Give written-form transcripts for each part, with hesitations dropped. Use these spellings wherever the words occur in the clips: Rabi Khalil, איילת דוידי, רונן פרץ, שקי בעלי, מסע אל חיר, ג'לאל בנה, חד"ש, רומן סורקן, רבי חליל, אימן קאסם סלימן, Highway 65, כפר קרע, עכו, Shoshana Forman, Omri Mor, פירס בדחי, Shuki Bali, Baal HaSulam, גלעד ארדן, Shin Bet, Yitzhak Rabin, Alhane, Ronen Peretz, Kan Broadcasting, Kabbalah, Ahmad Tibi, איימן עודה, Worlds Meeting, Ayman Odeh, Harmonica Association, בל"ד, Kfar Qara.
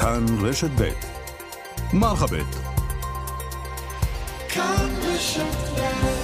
כאן רשת בית. מלכה בית. כאן רשת בית.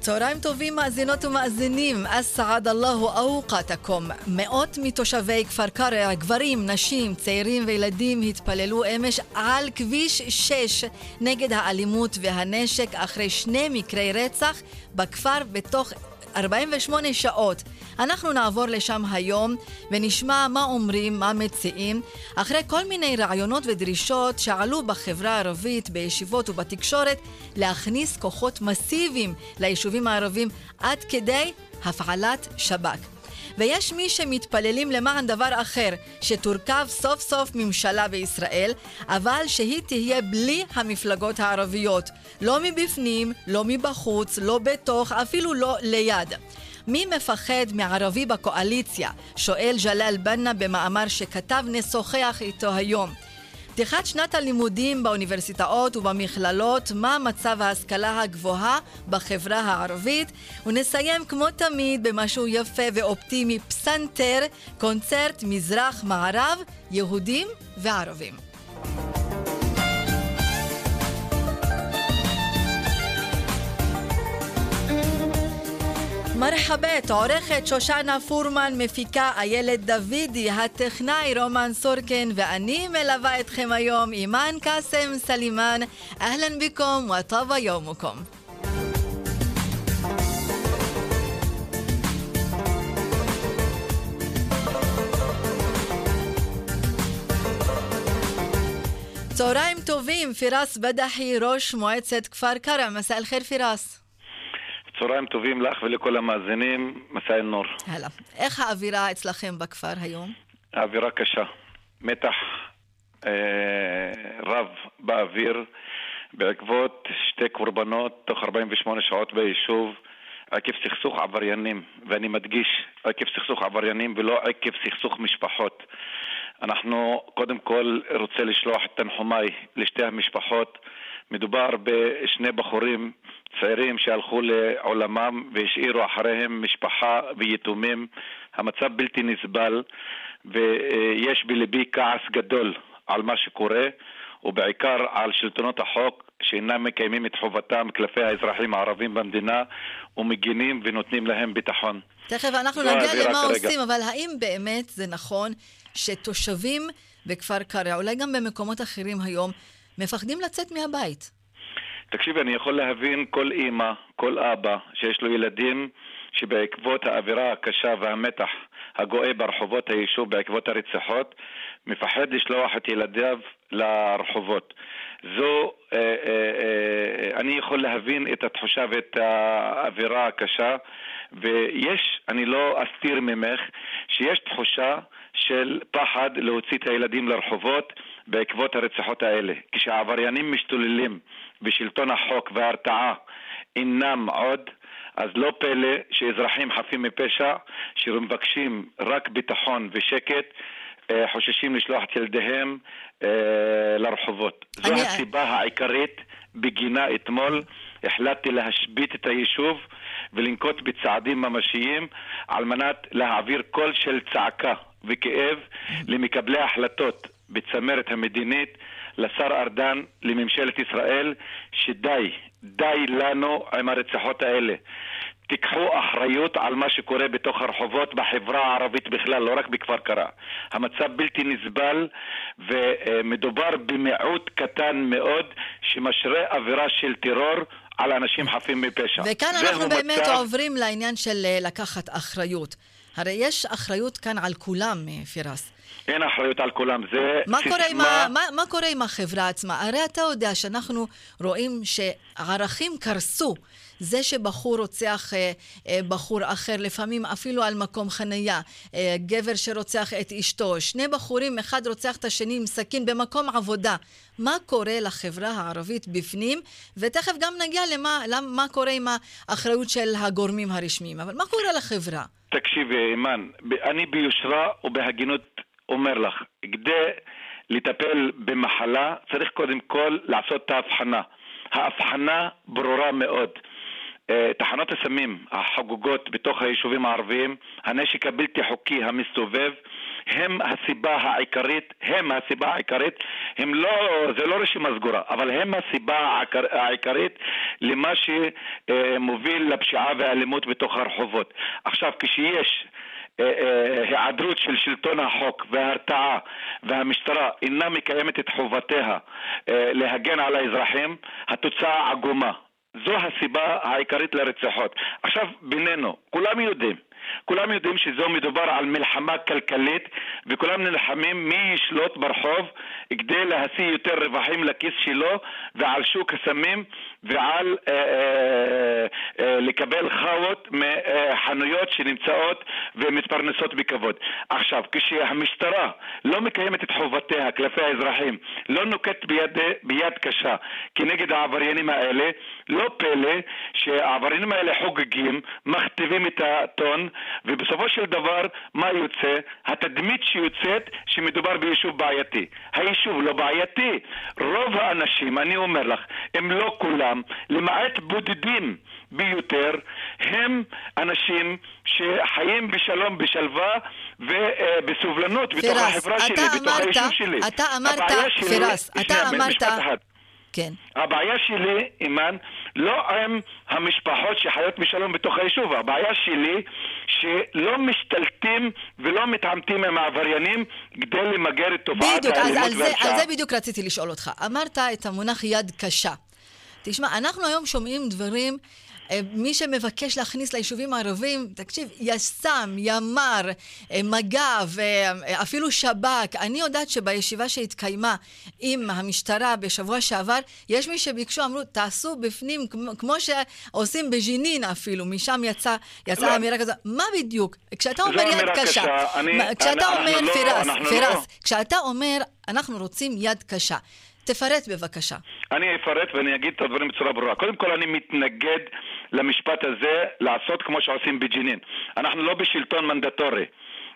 צהריים טובים מאזינות ומאזינים, אסעד אללהו אוקאתכם. מאות מתושבי כפר קרע, גברים, נשים, צעירים וילדים התפללו אמש על כביש 6 נגד האלימות והנשק אחרי שני מקרי רצח בכפר בתוך 48 שעות. אנחנו נעבור לשם היום ונשמע מה אומרים, מה מציעים, אחרי כל מיני רעיונות ודרישות שעלו בחברה הערבית, בישיבות ובתקשורת, להכניס כוחות מסיביים ליישובים הערבים עד כדי הפעלת שב"כ. ויש מי שמתפללים למען דבר אחר, שתורכב סוף סוף ממשלה בישראל, אבל שהיא תהיה בלי המפלגות הערביות. לא מבפנים, לא מבחוץ, לא בתוך, אפילו לא ליד. מי מפחד מערבי בקואליציה? שואל ג'לאל בנה במאמר שכתב נשוחח איתו היום. פתיחת שנת הלימודים באוניברסיטאות ובמכללות, מה מצב ההשכלה הגבוהה בחברה הערבית, ונסיים כמו תמיד במשהו יפה ואופטימי, פסנתר, קונצרט מזרח מערב, יהודים וערבים. מרחבת, עורכת שושנה פורמן, מפיקה איילת דוידי, הטכנאי רומן סורקן, ואני מלווה אתכם היום, אימן קאסם סלימן. אהלן ביקום וטוב יומכם. צהריים טובים, פירס בדחי, ראש מועצת כפר קרע. מסע אל חיר פירס. צהריים טובים לך ולכל המאזינים, מסע אל נור. הלאה. איך האווירה אצלכם בכפר היום? האווירה קשה. מתח רב באוויר, בעקבות שתי קורבנות תוך 48 שעות ביישוב, עקב סכסוך עבריינים, ואני מדגיש, עקב סכסוך עבריינים ולא עקב סכסוך משפחות. אנחנו קודם כל רוצה לשלוח תנחומי לשתי המשפחות. מדובר בשני בחורים צעירים שהלכו לעולמם והשאירו אחריהם משפחה ויתומים. המצב בלתי נסבל, ויש בלבי כעס גדול על מה שקורה, ובעיקר על שלטונות החוק שאינם מקיימים את חובתם כלפי האזרחים הערבים במדינה ומגינים ונותנים להם ביטחון. תכף אנחנו נגיע למה עושים, אבל האם באמת זה נכון שתושבים בכפר קרע, אולי גם במקומות אחרים היום, מפחדים לצאת מהבית? תקשיבי, אני יכול להבין כל אימא, כל אבא שיש לו ילדים שבעקבות האווירה הקשה והמתח הגואה ברחובות היישוב בעקבות הרציחות, מפחד לשלוח את ילדיו לרחובות. זו, אני יכול להבין את התחושה ואת האווירה הקשה, ויש, אני לא אסתיר ממך, שיש תחושה של פחד להוציא את הילדים לרחובות בעקבות הרציחות האלה. כשהעבריינים משתוללים בשלטון החוק וההרתעה אינם עוד, אז לא פלא שאזרחים חפים מפשע שמבקשים רק ביטחון ושקט חוששים לשלוח את ילדיהם לרחובות. זו הסיבה העיקרית בגינה אתמול החלטתי להשבית את היישוב ולנקוט בצעדים ממשיים על מנת להעביר קול של צעקה וכאב למקבלי ההחלטות בצמרת המדינית, לשר ארדן, לממשלת ישראל, שדי, די לנו עם הרציחות האלה. תיקחו אחריות על מה שקורה בתוך הרחובות בחברה הערבית בכלל, לא רק בכפר קרע. המצב בלתי נסבל, ומדובר במיעוט קטן מאוד שמשרה אווירה של טרור על אנשים חפים מפשע. וכאן אנחנו באמת עוברים לעניין של לקחת אחריות. הרי יש אחריות כאן על כולם, פירס. אין אחריות על כולם, זה סיסמה. מה קורה עם החברה עצמה? הרי אתה יודע שאנחנו רואים שערכים קרסו. זה שבחור רוצח בחור אחר, לפעמים אפילו על מקום חנייה, גבר שרוצח את אשתו, שני בחורים, אחד רוצח את השני עם סכין במקום עבודה. מה קורה לחברה הערבית בפנים? ותכף גם נגיע למה קורה עם האחריות של הגורמים הרשמיים. אבל מה קורה לחברה? תקשיבי, אימן, אני ביושרה ובהגינות אומר לך, כדי לטפל במחלה, צריך קודם כל לעשות את ההבחנה. ההבחנה ברורה מאוד. תחנות הסמים, החוגגות בתוך היישובים הערביים, הנשק הבלתי חוקי המסובב, הם הסיבה העיקרית, זה לא רשימה סגורה, אבל הם הסיבה העיקרית למה שמוביל לפשיעה והאלימות בתוך הרחובות. עכשיו, כשיש היעדרות של שלטון החוק וההרתעה והמשטרה אינה מקיימת את חובותיה להגן על האזרחים, התוצאה עגומה. זו הסיבה העיקרית לרציחות. עכשיו בינינו, כולם יודעים שזו מדובר על מלחמה כלכלית, וכולם נלחמים מי ישלוט ברחוב כדי להשיא יותר רווחים לכיס שלו ועל שוק הסמים ועל לקבל חוות מחנויות שנמצאות ומתפרנסות בכבוד. עכשיו, כשהמשטרה לא מקיימת את חובותיה כלפי האזרחים, לא נוקט ביד קשה כנגד העבריינים האלה, לא פלא שהעבריינים האלה חוגגים, מכתיבים את הטון, ובסופו של דבר מה יוצא? התדמית שיוצאת שמדובר ביישוב בעייתי. היישוב לא בעייתי. רוב האנשים, אני אומר לך, הם לא כולם, למעט בודדים ביותר, הם אנשים שחיים בשלום, בשלווה ובסובלנות בתוך החברה שלי, בתוך היישוב שלי. אתה אמרת, פירס, אתה אמרת... כן. הבעיה שלי, אימן, לא עם המשפחות שחיות משלום בתוך היישוב. הבעיה שלי שלא משתלטים ולא מתעמתים עם העבריינים כדי למגר את תופעת האלימות והפשיעה. בדיוק, על זה בדיוק רציתי לשאול אותך. אמרת את המונח יד קשה. תשמע, אנחנו היום שומעים דברים, מי שמבקש להכניס ליישובים הערבים, תקשיב, יסם, ימר, מגב, אפילו שבק. אני יודעת שבישיבה שהתקיימה עם המשטרה בשבוע שעבר, יש מי שביקשו, אמרו, תעשו בפנים, כמו שעושים בג'נין אפילו, משם יצאה אמירה כזאת. מה בדיוק? כשאתה אומר יד קשה, כשאתה אומר פירס, כשאתה אומר, אנחנו רוצים יד קשה, תפרט בבקשה. אני אפרט ואני אגיד את הדברים בצורה ברורה. קודם כל אני מתנגד למשפט הזה לעשות כמו שעושים בג'נין. אנחנו לא בשלטון מנדטורי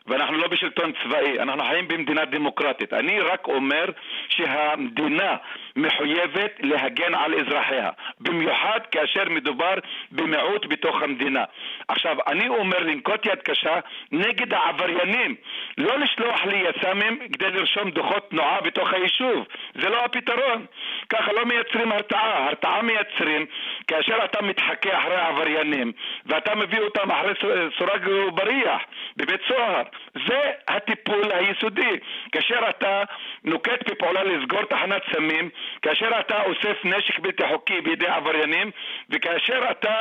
ואנחנו לא בשלטון צבאי, אנחנו חיים במדינה דמוקרטית. אני רק אומר שהמדינה מחויבת להגן על אזרחיה, במיוחד כאשר מדובר במיעוט בתוך המדינה. עכשיו, אני אומר לנקוט יד קשה נגד העבריינים, לא לשלוח לי יסמים כדי לרשום דוחות תנועה בתוך היישוב. זה לא הפתרון. ככה לא מייצרים הרתעה. הרתעה מייצרים כאשר אתה מתחכה אחרי העבריינים, ואתה מביא אותם אחרי סורג ובריח בבית סוהר. זה הטיפול היסודי. כאשר אתה נוקט בפעולה לסגור תחנת סמים, כאשר אתה אוסף נשק בלתי חוקי בידי עבריינים, וכאשר אתה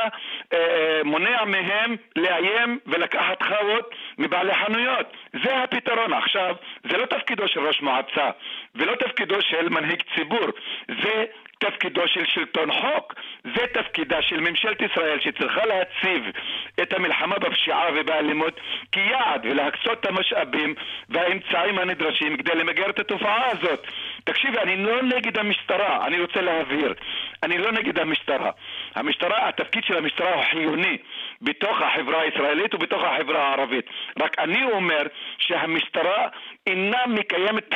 מונע מהם לאיים ולקחת חוות מבעלי חנויות. זה הפתרון. עכשיו, זה לא תפקידו של ראש מועצה ולא תפקידו של מנהיג ציבור, זה תפקידו של שלטון חוק. זה תפקידה של ממשלת ישראל שצריכה להציב את המלחמה בפשיעה ובאלימות כיעד ולהקצות את המשאבים והאמצעים הנדרשים כדי למגר את התופעה הזאת. תקשיבי, אני לא נגד המשטרה, אני רוצה להבהיר. אני לא נגד המשטרה. התפקיד של המשטרה הוא חיוני בתוך החברה הישראלית ובתוך החברה הערבית. רק אני אומר שהמשטרה אינה מקיימת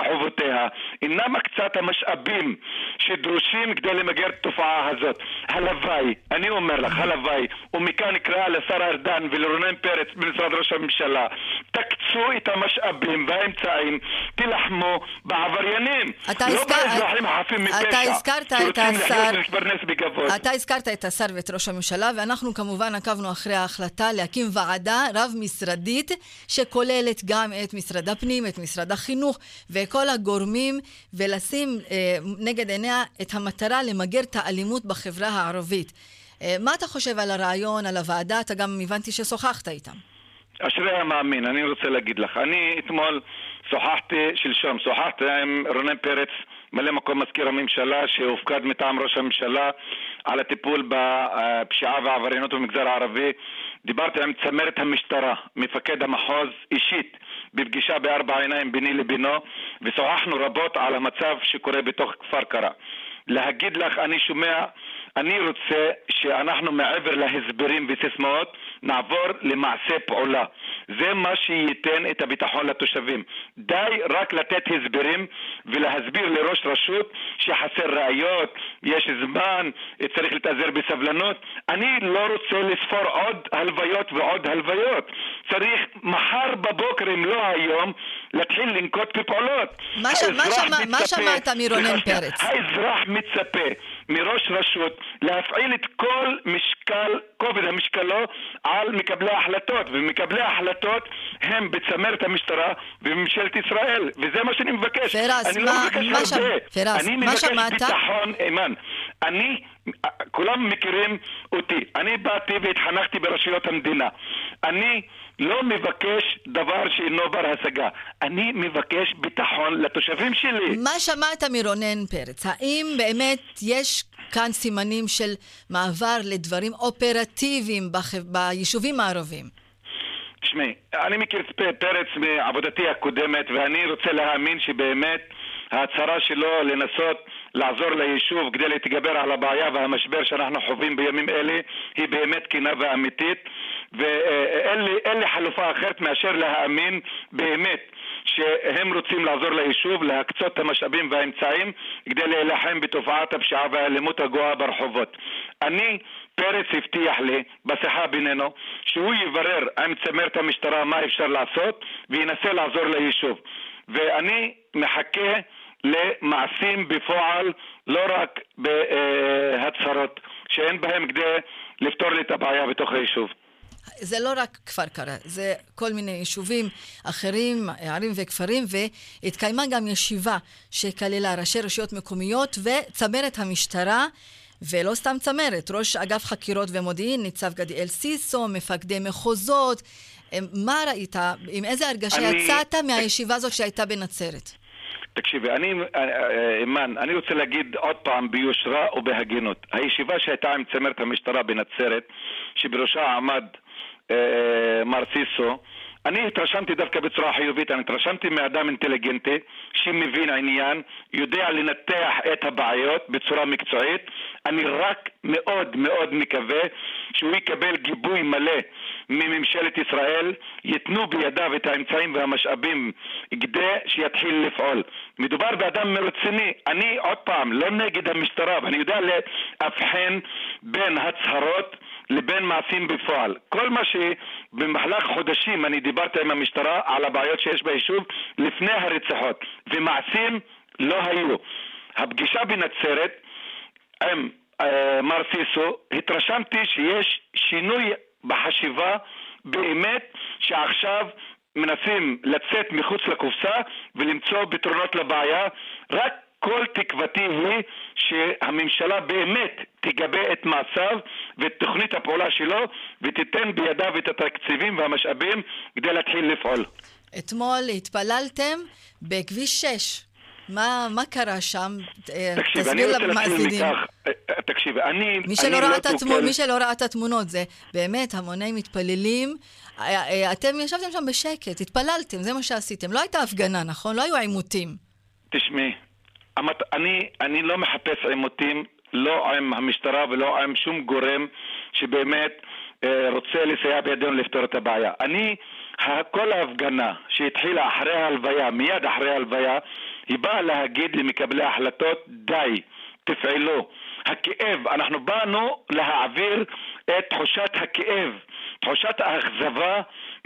חובותיה, אינה מקצה את המשאבים שדרושים כדי למגר את התופעה הזאת. הלוואי, אני אומר לך, הלוואי, ומכאן נקרא לשר ארדן ולרונן פרץ במשרד ראש הממשלה, תקצו את המשאבים והאמצעים, תלחמו בעבריינים, לא באזרחים חפים מפשע שרוצים לחיות ולהתפרנס בכבוד. אתה הזכרת את השר ואת ראש הממשלה, ואנחנו כמובן עקבנו אחרי ההחלטה להקים ועדה רב-משרדית שכוללת גם את משרד הפנים, את משרד החינוך וכל הגורמים, ולשים נגד עיניה את המטרה למגר את האלימות בחברה הערבית. מה אתה חושב על הרעיון, על הוועדה? אתה גם הבנתי ששוחחת איתם. אשרי המאמין, אני רוצה להגיד לך. אני אתמול שוחחתי עם רונן פרץ, מלא מקום מזכיר הממשלה שהופקד מטעם ראש הממשלה על הטיפול בפשיעה והעבריינות במגזר הערבי. דיברתי עם צמרת המשטרה, מפקד המחוז אישית, בפגישה בארבע עיניים ביני לבינו, ושוחחנו רבות על המצב שקורה בתוך כפר קרע. להגיד לך, אני שומע, אני רוצה שאנחנו מעבר להסברים וסיסמאות נעבור למעשה פעולה. זה מה שייתן את הביטחון לתושבים. די רק לתת הסברים ולהסביר לראש רשות שחסר ראיות, יש זמן, צריך להתאזר בסבלנות. אני לא רוצה לספור עוד הלוויות ועוד הלוויות. צריך מחר בבוקר, אם לא היום, להתחיל לנקוט בפעולות. מה שמעת מרונן פרץ? האזרח מצפה מראש רשות להפעיל את כל משקל, כובד המשקלו על מקבלי ההחלטות, ומקבלי ההחלטות הם בצמרת המשטרה וממשלת ישראל, וזה מה שאני מבקש. פרס, אני לא מבקש הרבה, אני מבקש ביטחון, אימן. אני, כולם מכירים אותי, אני באתי והתחנכתי ברשויות המדינה. אני לא מבקש דבר שאינו בר השגה. אני מבקש ביטחון לתושבים שלי. מה שמעת מרונן פרץ? האם באמת יש כאן סימנים של מעבר לדברים אופרטיביים ביישובים הערבים? תשמעי, אני מכיר פרץ מעבודתי הקודמת, ואני רוצה להאמין שבאמת ההצהרה שלו לנסות לעזור ליישוב כדי להתגבר על הבעיה והמשבר שאנחנו חווים בימים אלה היא באמת כנה ואמיתית, ואין לי חלופה אחרת מאשר להאמין באמת שהם רוצים לעזור ליישוב, להקצות את המשאבים והאמצעים כדי להילחם בתופעת הפשיעה והאלימות הגואה ברחובות. אני, פרץ הבטיח לי בשיחה בינינו שהוא יברר עם צמרת המשטרה מה אפשר לעשות וינסה לעזור ליישוב, ואני מחכה למעשים בפועל, לא רק בהצהרות שאין בהם כדי לפתור לי את הבעיה בתוך היישוב. זה לא רק כפר קרא, זה כל מיני יישובים אחרים, ערים וכפרים, והתקיימה גם ישיבה שכללה ראשי רשויות מקומיות וצמרת המשטרה, ולא סתם צמרת, ראש אגף חקירות ומודיעין, ניצב גדיאל סיסו, מפקדי מחוזות. מה ראית? עם איזה הרגשה יצאת מהישיבה הזאת שהייתה בנצרת? תקשיבי, אני רוצה להגיד עוד פעם ביושרה ובהגינות. הישיבה שהייתה עם צמרת המשטרה בנצרת, שבראשה עמד מר סיסו, אני התרשמתי דווקא בצורה חיובית, אני התרשמתי מאדם אינטליגנטי שמבין העניין, יודע לנתח את הבעיות בצורה מקצועית. אני רק מאוד מאוד מקווה שהוא יקבל גיבוי מלא מממשלת ישראל, יתנו בידיו את האמצעים והמשאבים כדי שיתחיל לפעול. מדובר באדם מרציני, אני עוד פעם לא נגד המשטרה, ואני יודע להבחן בין הצהרות לבין מעשים בפועל. כל מה שבמהלך חודשים אני דיברתי עם המשטרה על הבעיות שיש ביישוב לפני הרציחות, ומעשים לא היו. הפגישה בנצרת עם מר סיסו, התרשמתי שיש שינוי בחשיבה באמת, שעכשיו מנסים לצאת מחוץ לקופסה ולמצוא פתרונות לבעיה. רק כל תקוותי היא שהממשלה באמת תגבה את מעשיו ואת תוכנית הפעולה שלו ותיתן בידיו את התקציבים והמשאבים כדי להתחיל לפעול. אתמול התפללתם בכביש 6. מה קרה שם? תסביר למאזינים. תקשיב, מי שלא ראה את התמונות, זה באמת המוני מתפללים. אתם ישבתם שם בשקט, התפללתם, זה מה שעשיתם. לא הייתה הפגנה, נכון? לא היו עימותים. תשמעי, אני לא מחפש עימותים, לא עם המשטרה ולא עם שום גורם שבאמת רוצה לסייע בידינו לפתור את הבעיה. כל ההפגנה שהתחילה אחרי ההלוויה, מיד אחרי ההלוויה, היא באה להגיד למקבלי ההחלטות, די, תפעלו. הכאב, אנחנו באנו להעביר את תחושת הכאב, תחושת האכזבה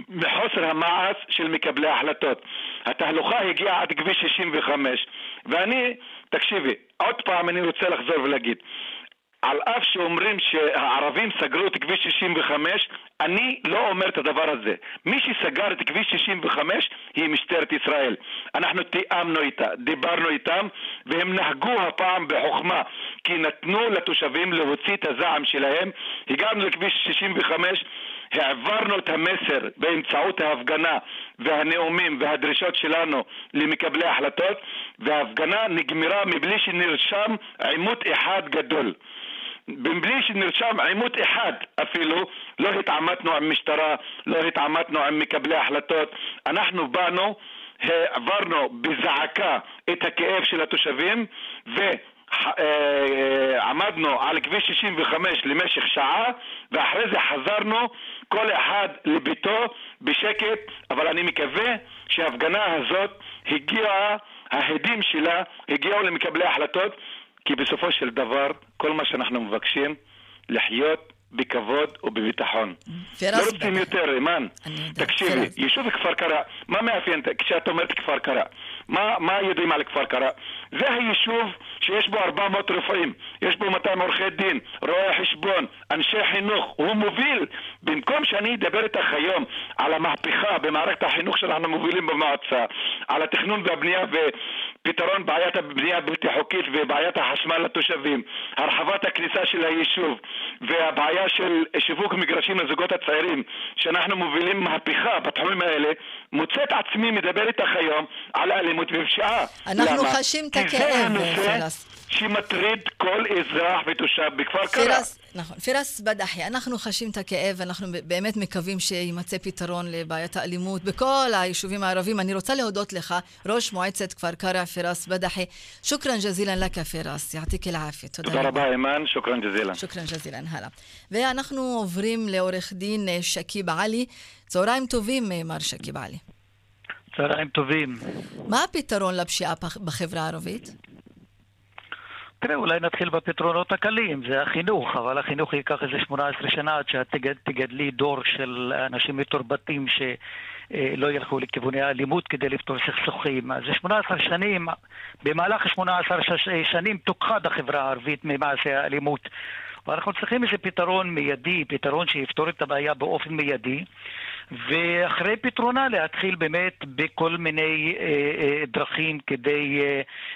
מחוסר המעש של מקבלי ההחלטות. התהלוכה הגיעה עד כביש 65, ואני, תקשיבי, עוד פעם אני רוצה לחזור ולהגיד, על אף שאומרים שהערבים סגרו את כביש 65, אני לא אומר את הדבר הזה. מי שסגר את כביש 65 היא משטרת ישראל. אנחנו תיאמנו איתה, דיברנו איתם, והם נהגו הפעם בחוכמה, כי נתנו לתושבים להוציא את הזעם שלהם. הגענו לכביש 65, העברנו את המסר באמצעות ההפגנה והנאומים והדרישות שלנו למקבלי החלטות, וההפגנה נגמרה מבלי שנרשם עימות אחד גדול. מבלי שנרשם עימות אחד אפילו, לא התעמתנו עם משטרה, לא התעמתנו עם מקבלי החלטות. אנחנו באנו, העברנו בזעקה את הכאב של התושבים, עמדנו על כביש 65 למשך שעה, ואחרי זה חזרנו כל אחד לביתו בשקט, אבל אני מקווה שההפגנה הזאת הגיעה, ההדים שלה הגיעו למקבלי החלטות, כי בסופו של דבר כל מה שאנחנו מבקשים לחיות בכבוד ובביטחון. לא רוצים יותר, אימן. תקשיבי, יישוב כפר קרע, מה מאפיין, כשאת אומרת כפר קרע, מה יודעים על כפר קרע? זה היישוב שיש בו 400 רופאים, יש בו 200 עורכי דין, רואי חשבון, אנשי חינוך, הוא מוביל. במקום שאני אדבר איתך היום על המהפכה במערכת החינוך שאנחנו מובילים במועצה, על התכנון והבנייה ופתרון בעיית הבנייה הבלתי חוקית ובעיית החשמל לתושבים, הרחבת הכניסה של היישוב והבעיה של שיווק מגרשים לזוגות הצעירים, שאנחנו מובילים מהפכה בתחומים האלה, מוצאת עצמי מדבר איתך היום על אלימות ופשיעה. אנחנו חשים את הכאב, פירס. שמטריד כל אזרח ותושב בכפר קרע. נכון, פירס בדחי, אנחנו חשים את הכאב, ואנחנו באמת מקווים שימצא פתרון לבעיית האלימות בכל היישובים הערבים. אני רוצה להודות לך, ראש מועצת כפר קרע, פירס בדחי. שוקרן ג'זילן לקה, פירס. יעתיק אל עפי. תודה רבה, אימן. שוקרן ג'זילן. שוקרן ג'זילן, הלאה. ואנחנו עוברים לעורך דין שקי בעלי. צהריים טובים, מר שקי בעלי. צהריים טובים. מה הפתרון לפשיעה בחברה הערבית? תראה, אולי נתחיל בפתרונות הקלים, זה החינוך, אבל החינוך ייקח איזה 18 שנה עד שתגדלי דור של אנשים מתורבתים שלא ילכו לכיווני האלימות כדי לפתור סכסוכים. אז 18 שנים, במהלך 18 שנים תוכחד החברה הערבית ממעשי האלימות. ואנחנו צריכים איזה פתרון מיידי, פתרון שיפתור את הבעיה באופן מיידי, ואחרי פתרונה להתחיל באמת בכל מיני דרכים כדי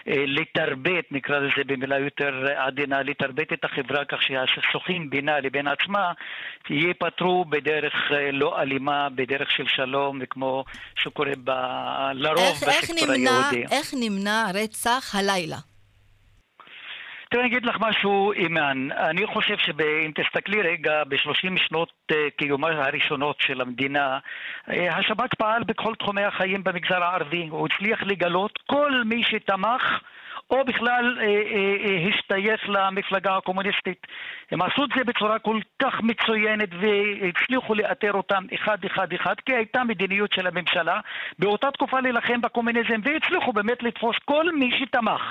לתרבט, נקרא לזה במילה יותר עדינה, לתרבט את החברה כך שהסכסוכים בינה לבין עצמה ייפתרו בדרך לא אלימה, בדרך של שלום, וכמו שקורה לרוב בסקטור היהודי. איך נמנע רצח הלילה? אני אגיד לך משהו, אימן. אני חושב שאם תסתכלי רגע, ב-30 שנות קיומה הראשונות של המדינה, השב"כ פעל בכל תחומי החיים במגזר הערבי. הוא הצליח לגלות כל מי שתמך או בכלל השתייך למפלגה הקומוניסטית. הם עשו את זה בצורה כל כך מצוינת והצליחו לאתר אותם אחד, כי הייתה מדיניות של הממשלה באותה תקופה להילחם בקומוניזם, והצליחו באמת לתפוס כל מי שתמך.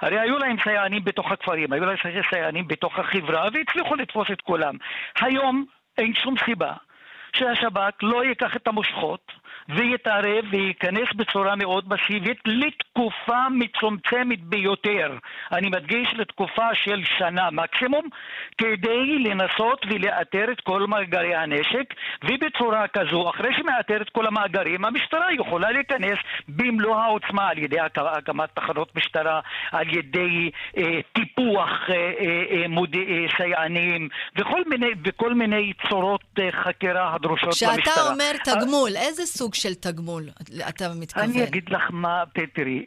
הרי היו להם סייענים בתוך הכפרים, היו להם סייענים בתוך החברה, והצליחו לתפוס את כולם. היום אין שום סיבה שהשב"כ לא ייקח את המושכות ויתערב וייכנס בצורה מאוד מסיבית לתקופה מצומצמת ביותר. אני מדגיש לתקופה של שנה מקסימום, כדי לנסות ולאתר את כל מאגרי הנשק, ובצורה כזו, אחרי שמאתר את כל המאגרים, המשטרה יכולה להיכנס במלוא העוצמה על ידי הקמת תחנות משטרה, על ידי טיפוח סייענים, וכל מיני צורות חקירה הדרושות במשטרה. כשאתה אומר תגמול, איזה סוג של תגמול אתה מתכוון? אני אגיד לך מה, פטרי,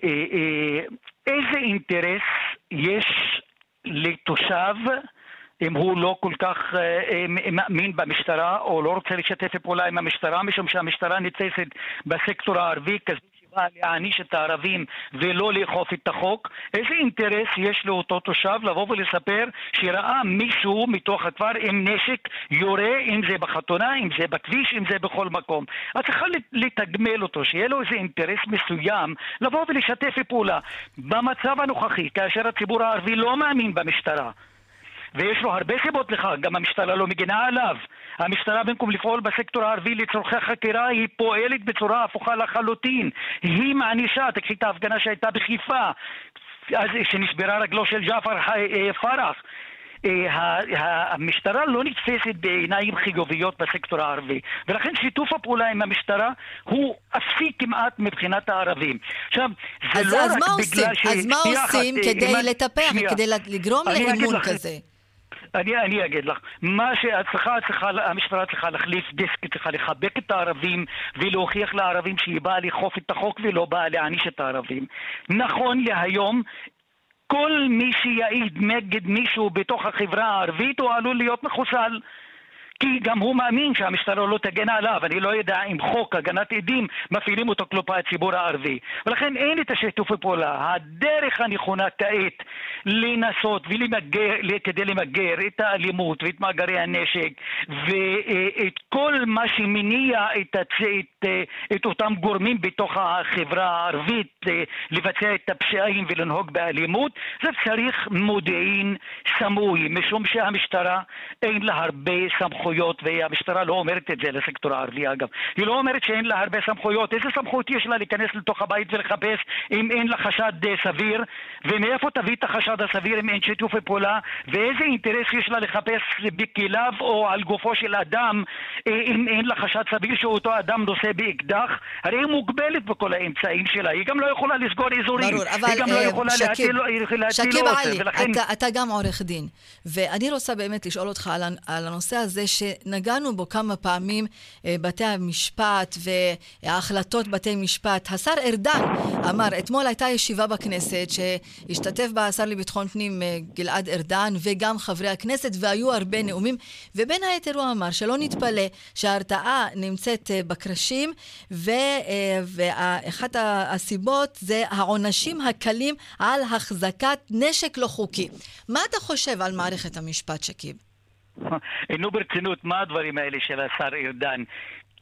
איזה אינטרס יש לתושב אם הוא לא כל כך מאמין במשטרה או לא רוצה לשתף פעולה עם המשטרה, משום שהמשטרה נתפסת בסקטור הערבי כזאת שבאה להעניש את הערבים ולא לאכוף את החוק. איזה אינטרס יש לאותו תושב לבוא ולספר שראה מישהו מתוך הכפר עם נשק יורה, אם זה בחתונה, אם זה בכביש, אם זה בכל מקום? את צריכה לתגמל אותו, שיהיה לו איזה אינטרס מסוים לבוא ולשתף פעולה. במצב הנוכחי, כאשר הציבור הערבי לא מאמין במשטרה, ויש לו הרבה סיבות לכך, גם המשטרה לא מגינה עליו. המשטרה במקום לפעול בסקטור הערבי לצורכי חקירה, היא פועלת בצורה הפוכה לחלוטין. היא מענישה, תקחי את ההפגנה שהייתה בחיפה, שנשברה רגלו של ג'אפר פרח. המשטרה לא נתפסת בעיניים חיוביות בסקטור הערבי, ולכן שיתוף הפעולה עם המשטרה הוא אפסי כמעט מבחינת הערבים. עכשיו, זה לא רק בגלל ש... אז מה עושים כדי לטפח, כדי לגרום לאמון כזה? אני אגיד לך, מה שהמשטרה צריכה להחליף דיסק, צריכה לחבק את הערבים ולהוכיח לערבים שהיא באה לחוף את החוק ולא באה להעניש את הערבים. נכון להיום, כל מי שיעיד נגד מישהו בתוך החברה הערבית הוא עלול להיות מחוסל, כי גם הוא מאמין שהמשטרה לא תגן עליו. אני לא יודע אם חוק הגנת עדים מפעילים אותו כלפי הציבור הערבי. ולכן אין את השיתופי פעולה. הדרך הנכונה תעת לנסות כדי למגר את האלימות ואת מאגרי הנשק ואת כל מה שמניע את אותם גורמים בתוך החברה הערבית לבצע את הפשעים ולנהוג באלימות, זה צריך מודיעין סמוי, משום שהמשטרה אין לה הרבה סמכויות, והמשטרה לא אומרת את זה לסקטור הערבי אגב. היא לא אומרת שאין לה הרבה סמכויות. איזה סמכות יש לה להיכנס לתוך הבית ולחפש אם אין לה חשד סביר? ומאיפה תביא את החשד הסביר אם אין שיתופי פעולה? ואיזה אינטרס יש לה לחפש בכליו או על גופו של אדם אם אין לה חשד סביר שאותו אדם נושא באקדח? הרי היא מוגבלת בכל האמצעים שלה. היא גם לא יכולה לסגור אזורים. היא גם לא יכולה להטיל עוצר. אתה גם עורך דין, ואני רוצה באמת לשאול אותך על הנושא הזה שנגענו בו כמה פעמים, בתי המשפט וההחלטות בתי משפט. השר ארדן אמר, אתמול הייתה ישיבה בכנסת שהשתתף בה השר לביטחון פנים גלעד ארדן וגם חברי הכנסת, והיו הרבה נאומים, ובין היתר הוא אמר שלא נתפלא שההרתעה נמצאת בקרשים, ואחת הסיבות זה העונשים הקלים על החזקת נשק לא חוקי. מה אתה חושב על מערכת המשפט, שקיב? אינו ברצינות, מה הדברים האלה של השר ארדן?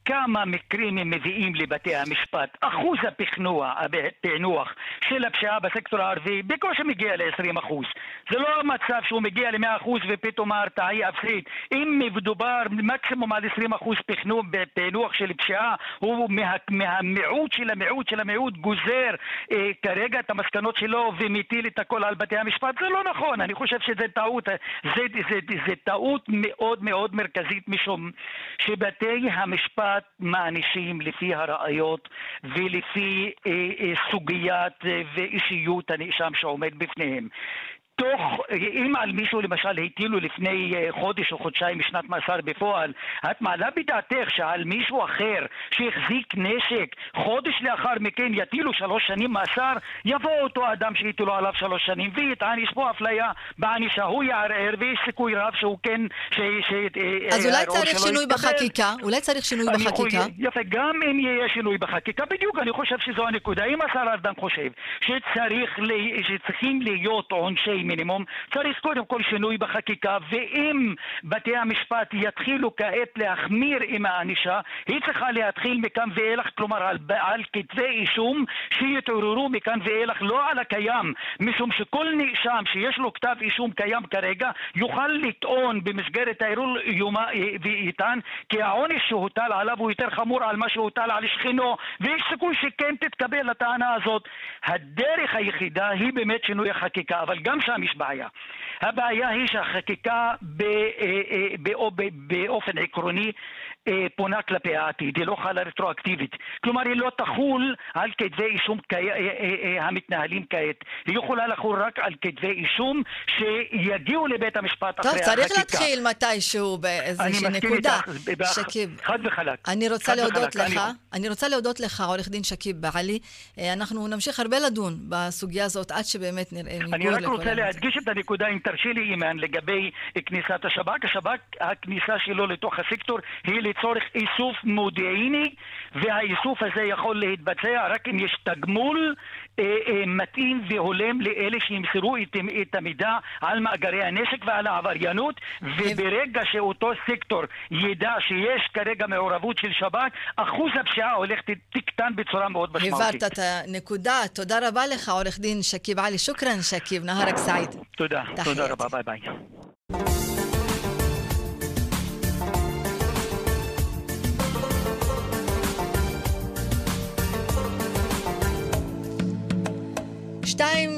כמה מקרים הם מביאים לבתי המשפט? אחוז הפענוח של הפשיעה בסקטור הערבי בקושי מגיע ל-20%. זה לא המצב שהוא מגיע ל-100% ופתאום ההרתעה היא אפסית. אם מדובר מקסימום על 20% פענוח של פשיעה, הוא מהמיעוט של המיעוט של המיעוט גוזר כרגע את המסקנות שלו ומטיל את הכל על בתי המשפט. זה לא נכון. אני חושב שזה טעות. זה טעות מאוד מאוד מרכזית, משום שבתי המשפט מאנשים לפי הראיות ולפי סוגיית ואישיות הנאשם שעומד בפניהם. אם על מישהו למשל הטילו לפני חודש או חודשיים משנת מאסר בפועל, את מעלה בדעתך שעל מישהו אחר שהחזיק נשק חודש לאחר מכן יטילו 3 שנים מאסר? יבוא אותו אדם שהטילו עליו 3 שנים ויטען יש פה אפליה בענישה, הוא יערער ויש סיכוי רב שהוא כן אז אולי צריך שינוי בחקיקה? אולי צריך שינוי בחקיקה? יפה, גם אם יהיה שינוי בחקיקה, בדיוק אני חושב שזו הנקודה. אם השר ארדן חושב שצריכים להיות עונשי מינימום, צריך קודם כל שינוי בחקיקה, ואם בתי המשפט יתחילו כעת להחמיר עם הענישה, היא צריכה להתחיל מכאן ואילך, כלומר על כתבי אישום שיתעוררו מכאן ואילך, לא על הקיים, משום שכל נאשם שיש לו כתב אישום קיים כרגע יוכל לטעון במסגרת העירול ויטען כי העונש שהוטל עליו הוא יותר חמור על מה שהוטל על שכנו, ויש סיכוי שכן תתקבל הטענה הזאת. הדרך היחידה היא באמת שינוי החקיקה, אבל גם שם יש בעיה. הבעיה היא שהחקיקה באופן עקרוני פונה כלפי העתיד, היא לא חלה רטרואקטיבית. כלומר, היא לא תחול על כתבי אישום המתנהלים כעת. היא יכולה לחול רק על כתבי אישום שיגיעו לבית המשפט אחרי החקיקה. טוב, צריך להתחיל מתישהו באיזושהי נקודה. חד וחלק. אני רוצה להודות לך, עורך דין שקיב בעלי. אנחנו נמשיך הרבה לדון בסוגיה הזאת עד שבאמת נראה מיגור לכולם. אני רק רוצה להדגיש את הנקודה, אם תרשי לי, אימן, לגבי כניסת השב"כ. השב"כ, הכניסה שלו לתוך הסקטור היא לצורך איסוף מודיעיני, והאיסוף הזה יכול להתבצע רק אם יש תגמול מתאים והולם לאלה שימסרו את המידע על מאגרי הנשק ועל העבריינות, וברגע שאותו סקטור ידע שיש כרגע מעורבות של שב"כ, אחוז הפשיעה הולכת תקטן בצורה מאוד משמעותית. הברת את הנקודה. תודה רבה לך, עורך דין שקיב עלי. שוקרן שקיב, נהרק סעיד. תודה, תודה רבה, ביי ביי. שתיים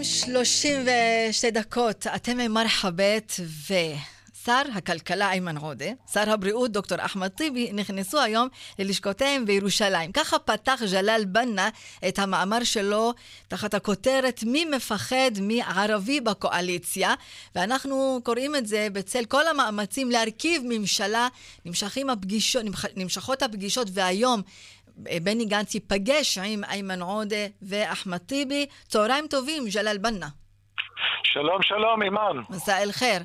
2:32, אתם עם מרחבת. שר הכלכלה איימן עודה, שר הבריאות דוקטור אחמד טיבי, נכנסו היום ללשכותיהם בירושלים. ככה פתח ג'לאל בנה את המאמר שלו תחת הכותרת מי מפחד מערבי בקואליציה, ואנחנו קוראים את זה בצל כל המאמצים להרכיב ממשלה. נמשכות הפגישות, והיום בני גנץ ייפגש עם איימן עודה ואחמד טיבי. צהריים טובים, ג'לאל בנה. שלום, שלום, אימן. מסע אל חיר.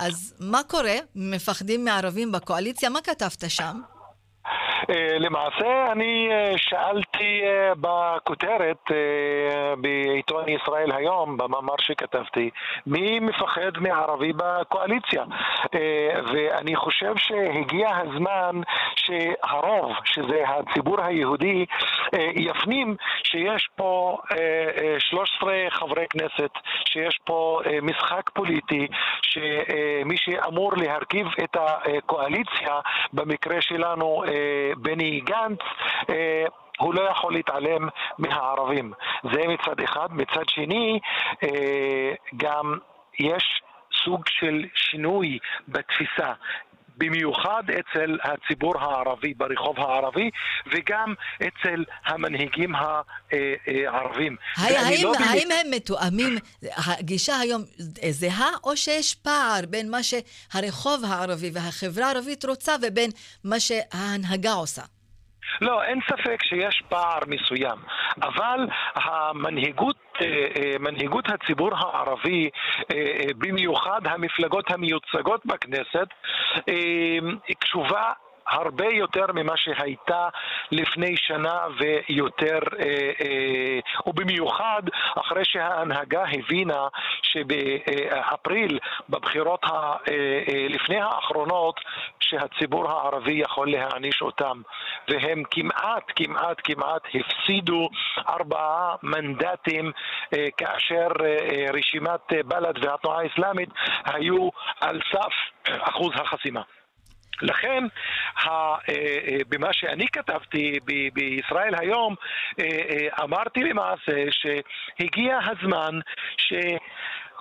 אז מה קורה? מפחדים מערבים בקואליציה? מה כתבת שם? למעשה אני שאלתי בכותרת בעיתון ישראל היום, במאמר שכתבתי, מי מפחד מערבי בקואליציה? ואני חושב שהגיע הזמן שהרוב, שזה הציבור היהודי, יפנים שיש פה 13 חברי כנסת, שיש פה משחק פוליטי, שמי שאמור להרכיב את הקואליציה, במקרה שלנו בני גנץ, הוא לא יכול להתעלם מהערבים. זה מצד אחד. מצד שני, גם יש סוג של שינוי בתפיסה, במיוחד אצל הציבור הערבי, ברחוב הערבי, וגם אצל המנהיגים הערבים. האם הם מתואמים, הגישה היום זהה, או שיש פער בין מה שהרחוב הערבי והחברה הערבית רוצה, ובין מה שההנהגה עושה? לא, אין ספק שיש פער מסוים, אבל מנהיגות הציבור הערבי, במיוחד המפלגות המיוצגות בכנסת, קשובה הרבה יותר ממה שהייתה לפני שנה ויותר, ובמיוחד אחרי שההנהגה הבינה שבאפריל, בבחירות לפני האחרונות, שהציבור הערבי יכול להעניש אותם, והם כמעט הפסידו 4 מנדטים, כאשר רשימת בל"ד והתנועה האסלאמית היו על סף אחוז החסימה. לכן, במה שאני כתבתי בישראל היום, אמרתי למעשה שהגיע הזמן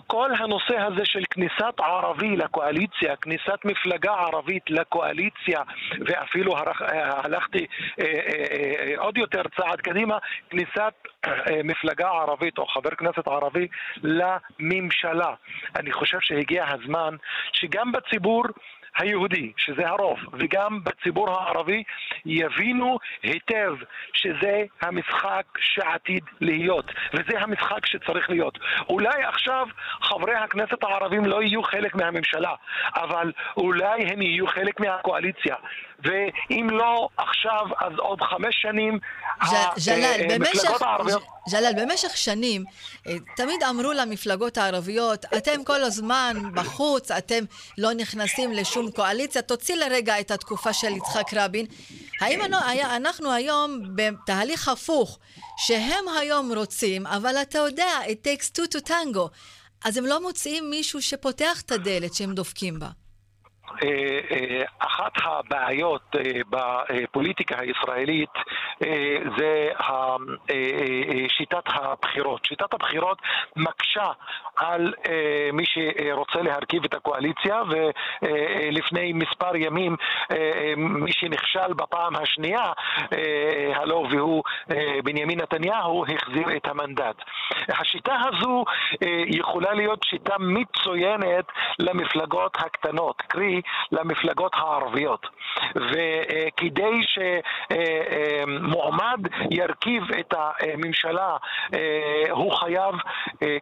כל הנושא הזה של כניסת ערבי לקואליציה, כניסת מפלגה ערבית לקואליציה, ואפילו הלכתי עוד יותר צעד קדימה, כניסת מפלגה ערבית או חבר כנסת ערבי לממשלה. אני חושב שהגיע הזמן שגם בציבור היהודי, שזה הרוב, וגם בציבור הערבי, יבינו היטב שזה המשחק שעתיד להיות, וזה המשחק שצריך להיות. אולי עכשיו חברי הכנסת הערבים לא יהיו חלק מהממשלה, אבל אולי הם יהיו חלק מהקואליציה. ואם לא עכשיו, אז עוד 5 שנים המפלגות הערביות... ג'לאל, במשך שנים תמיד אמרו למפלגות הערביות, אתם כל הזמן בחוץ, אתם לא נכנסים לשום קואליציה, תוציא לרגע את התקופה של יצחק רבין. האם אנחנו היום בתהליך הפוך, שהם היום רוצים, אבל אתה יודע, it takes two to tango, אז הם לא מוצאים מישהו שפותח את הדלת שהם דופקים בה? אחת הבעיות בפוליטיקה הישראלית זה שיטת הבחירות. שיטת הבחירות מקשה על מי שרוצה להרכיב את הקואליציה, ולפני מספר ימים מי שנכשל בפעם השנייה, הלא והוא בנימין נתניהו, החזיר את המנדט. השיטה הזו יכולה להיות שיטה מצוינת למפלגות הקטנות, קרי למפלגות הערביות, וכדי שמועמד ירכיב את הממשלה הוא חייב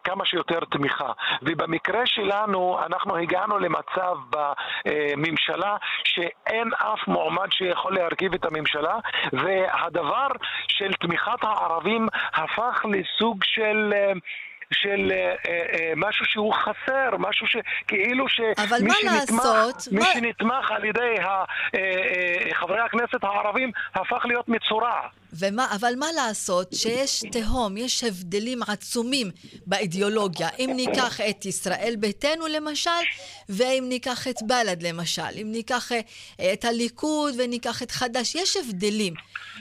כמה שיותר תמיכה, ובמקרה שלנו אנחנו הגענו למצב בממשלה שאין אף מועמד שיכול להרכיב את הממשלה, והדבר של תמיכת הערבים הפך לסוג של משהו שהוא חסר, משהו שכאילו מי שנתמך על ידי חברי הכנסת הערבים הפך להיות מצורע. אבל מה לעשות שיש תהום, יש הבדלים עצומים באידיאולוגיה. אם ניקח את ישראל ביתנו למשל, ואם ניקח את בל"ד למשל, אם ניקח את הליכוד וניקח את חד"ש, יש הבדלים.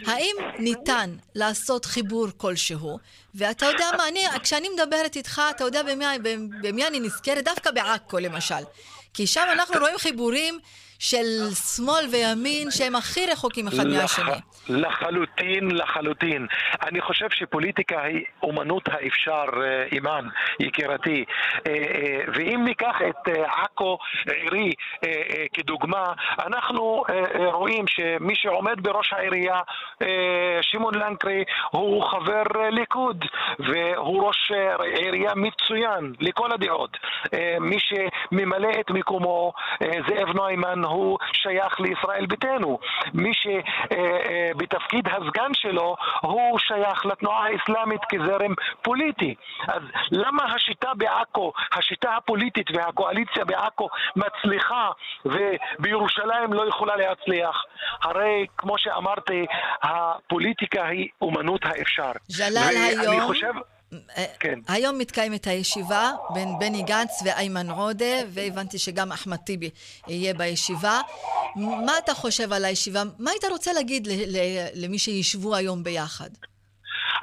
האם ניתן לעשות חיבור כלשהו? ואתה יודע מה, כשאני מדברת איתך, אתה יודע במי אני נזכרת, דווקא בעכו למשל. כי שם אנחנו רואים חיבורים של שמאל וימין שהם הכי רחוקים אחד מהשני. לחלוטין. אני חושב שפוליטיקה היא אומנות האפשר, אימן, יקירתי. ואם ניקח את עכו עירי כדוגמה, אנחנו רואים שמי שעומד בראש העירייה, שמעון לנקרי, הוא חבר ליכוד, והוא ראש עירייה מצוין לכל הדעות. מי שממלא את במקומו זאב נוימן הוא שייך לישראל ביתנו. מי שבתפקיד הסגן שלו הוא שייך לתנועה האסלאמית כזרם פוליטי. אז למה השיטה בעכו, השיטה הפוליטית והקואליציה בעכו מצליחה ובירושלים לא יכולה להצליח? הרי כמו שאמרתי, הפוליטיקה היא אומנות האפשר. ג'לאל, היום חושב... כן. היום מתקיימת הישיבה בין בני גנץ ואיימן עודה, והבנתי שגם אחמד טיבי יהיה בישיבה. מה אתה חושב על הישיבה? מה היית רוצה להגיד למי שישבו היום ביחד?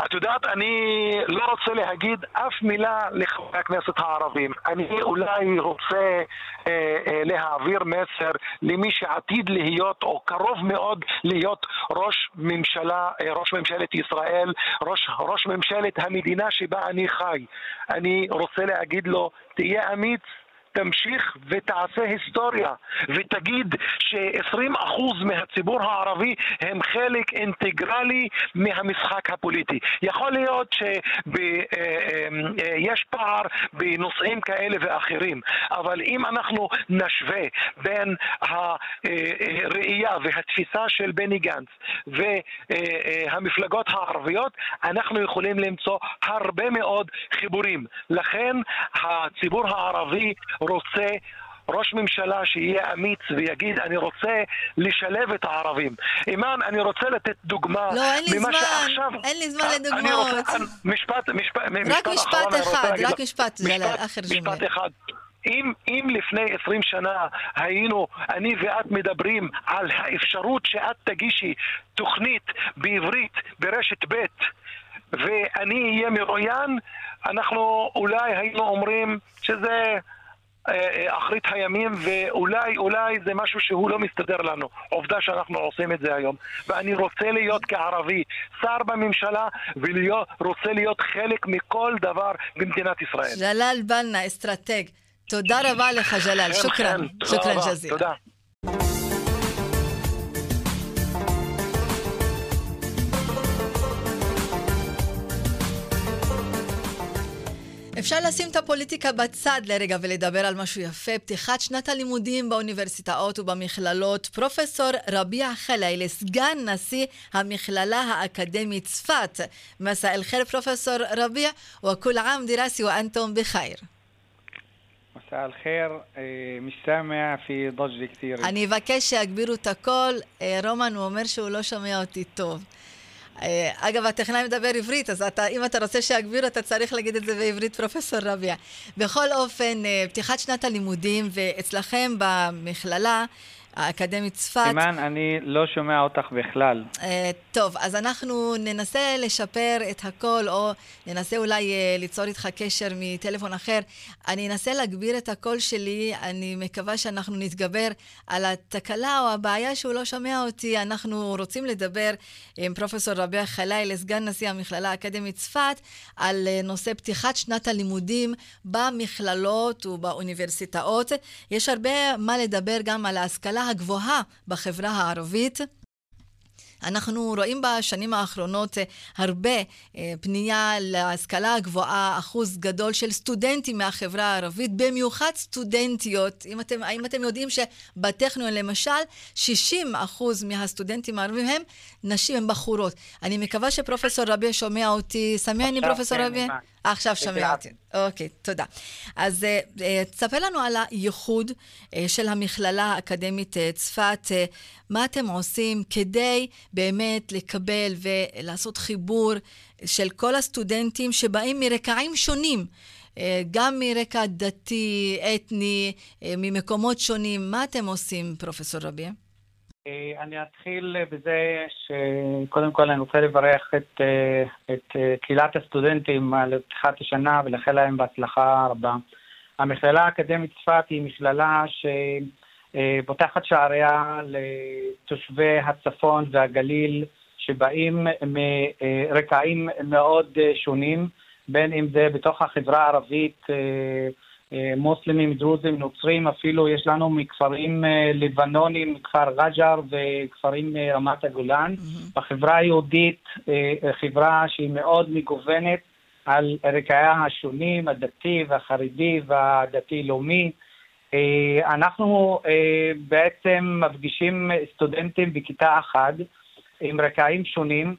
את יודעת, אני לא רוצה להגיד אף מילה לחברי הכנסת הערבים. אני אולי רוצה להעביר מסר למי שעתיד להיות, או קרוב מאוד להיות ראש ממשלה, ראש ממשלת ישראל, ראש ממשלת המדינה שבה אני חי. אני רוצה להגיד לו, תהיה אמיץ, תמשיך ותעשה היסטוריה, ותגיד ש-20% מהציבור הערבי הם חלק אינטגרלי מהמשחק הפוליטי. יכול להיות שיש פער בנושאים כאלה ואחרים, אבל אם אנחנו נשווה בין הראייה והתפיסה של בני גנץ והמפלגות הערביות, אנחנו יכולים למצוא הרבה מאוד חיבורים. לכן הציבור הערבי רוצה ראש ממשלה שיהיה אמיץ ויגיד, אני רוצה לשלב את הערבים. אימן, אני רוצה לתת דוגמה. לא, אין לי זמן, שעכשיו, אין לי זמן לדוגמאות. משפט אחד. אם לפני 20 שנה היינו, אני ואת מדברים על האפשרות שאת תגישי תוכנית בעברית ברשת ב' ואני אהיה מרואיין, אנחנו אולי היינו אומרים שזה אחרית הימים, ואולי זה משהו שהוא לא מסתדר לנו. עובדה שאנחנו עושים את זה היום, ואני רוצה להיות כערבי שר בממשלה, ורוצה להיות חלק מכל דבר במדינת ישראל. ג'לאל בנה, אסטרטג, תודה רבה לך ג'לאל, שוקרן, שוקרן ג'זיר. תודה. אפשר לשים את הפוליטיקה בצד לרגע ולדבר על משהו יפה. פתיחת שנת הלימודים באוניברסיטאות ובמכללות. פרופסור רבי חליל, סגן נשיא המכללה האקדמית צפת. מסע אל חיר פרופסור רבי, וכל עام دراسي وانتم بخير. מסע אל חיר, משתמע في ضجة كثيرة. אני אבקש שיגבירו את הקול, רומן הוא אומר שהוא לא שומע אותי טוב. אגב, הטכנאי מדבר עברית, אז אם אתה רוצה שיגביר, אתה צריך להגיד את זה בעברית, פרופסור רביה. בכל אופן, פתיחת שנת הלימודים, ואצלכם במכללה האקדמית צפת... אימן, אני לא שומע אותך בכלל. טוב, אז אנחנו ננסה לשפר את הכל, או ננסה אולי ליצור איתך קשר מטלפון אחר. אני אנסה להגביר את הקול שלי, אני מקווה שאנחנו נתגבר על התקלה או הבעיה שהוא לא שומע אותי. אנחנו רוצים לדבר עם פרופסור רבי חליל, סגן נשיא המכללה האקדמית צפת, על נושא פתיחת שנת הלימודים במכללות ובאוניברסיטאות. יש הרבה מה לדבר גם על ההשכלה הגבוהה בחברה הערבית. אנחנו רואים בשנים האחרונות הרבה פנייה להשכלה הגבוהה, אחוז גדול של סטודנטים מהחברה הערבית, במיוחד סטודנטיות. אם אתם יודעים שבטכניון למשל, 60% מהסטודנטים הערבים הם נשים, הם בחורות. אני מקווה שפרופסור רבי שומע אותי. סמעני פרופסור רבי? עכשיו שומע אותי. אוקיי, תודה. אז תספר לנו על הייחוד של המכללה האקדמית צפת. מה אתם עושים כדי באמת לקבל ולעשות חיבור של כל הסטודנטים שבאים מרקעים שונים, גם מרקע דתי, אתני, ממקומות שונים? מה אתם עושים, פרופסור רבי? אני אתחיל בזה שקודם כל אני רוצה לברך את קהילת הסטודנטים על פתיחת השנה ולאחל להם בהצלחה רבה. המכללה האקדמית צפת היא מכללה שפותחת שעריה לתושבי הצפון והגליל שבאים מרקעים מאוד שונים, בין אם זה בתוך החברה הערבית, מוסלמים, דרוזים, נוצרים, אפילו יש לנו מכפרים לבנונים, כפר רג'ר וכפרים רמת הגולן. בחברה היהודית, חברה שהיא מאוד מגוונת על רקעיה השונים, הדתי והחרדי והדתי-לאומי. אנחנו בעצם מפגישים סטודנטים בכיתה אחת עם רקעים שונים,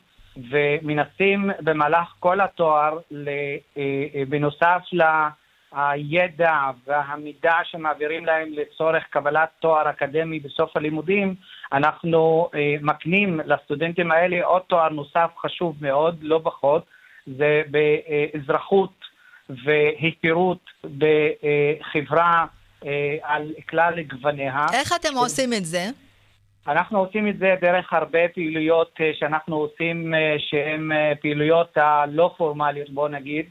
ומנסים במהלך כל התואר, בנוסף לידע והמידע שמעבירים להם לצורך קבלת תואר אקדמי בסוף הלימודים, אנחנו מקנים לסטודנטים האלה עוד תואר נוסף חשוב מאוד, לא פחות, זה באזרחות והיכרות בחברה על כלל גווניה. איך אתם עושים את זה? אנחנו עושים את זה דרך הרבה פעילויות שאנחנו עושים, שהן פעילויות הלא פורמליות, בוא נגיד,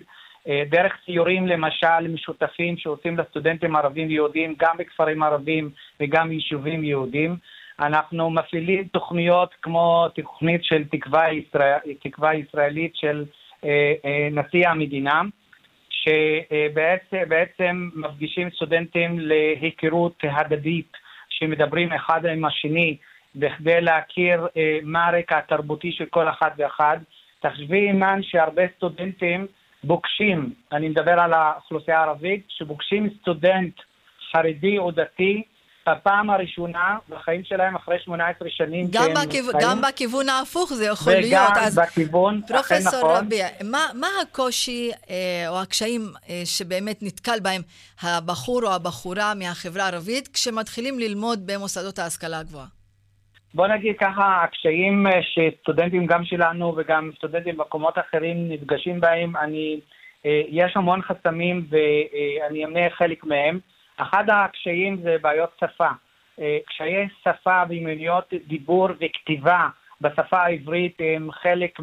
דרך סיורים למשל משותפים שעושים לסטודנטים ערבים ויהודים, גם בכפרים ערבים וגם יישובים יהודים. אנחנו מפעילים תוכניות כמו תוכנית של תקווה ישראלית של נשיא המדינה, שבעצם מפגישים סטודנטים להיכרות הדדית, שמדברים אחד עם השני, בכדי להכיר מה הרקע התרבותי של כל אחד ואחד. תחשבי אימן שהרבה סטודנטים בוקשים, אני מדבר על האוכלוסייה הערבית, שבוקשים סטודנט חרדי או דתי, הפעם הראשונה בחיים שלהם אחרי 18 שנים. גם בכיוון ההפוך זה יכול להיות. וגם בכיוון, פרופסור רבי, מה הקושי או הקשיים שבאמת נתקל בהם הבחור או הבחורה מהחברה הערבית כשמתחילים ללמוד במוסדות ההשכלה הגבוהה? בוא נגיד ככה, הקשיים שסטודנטים גם שלנו וגם סטודנטים במקומות אחרים נפגשים בהם, יש המון חסמים ואני אמנה חלק מהם. אחד הקשיים זה בעיות שפה. קשיי שפה ומיומנויות דיבור וכתיבה בשפה העברית הם חלק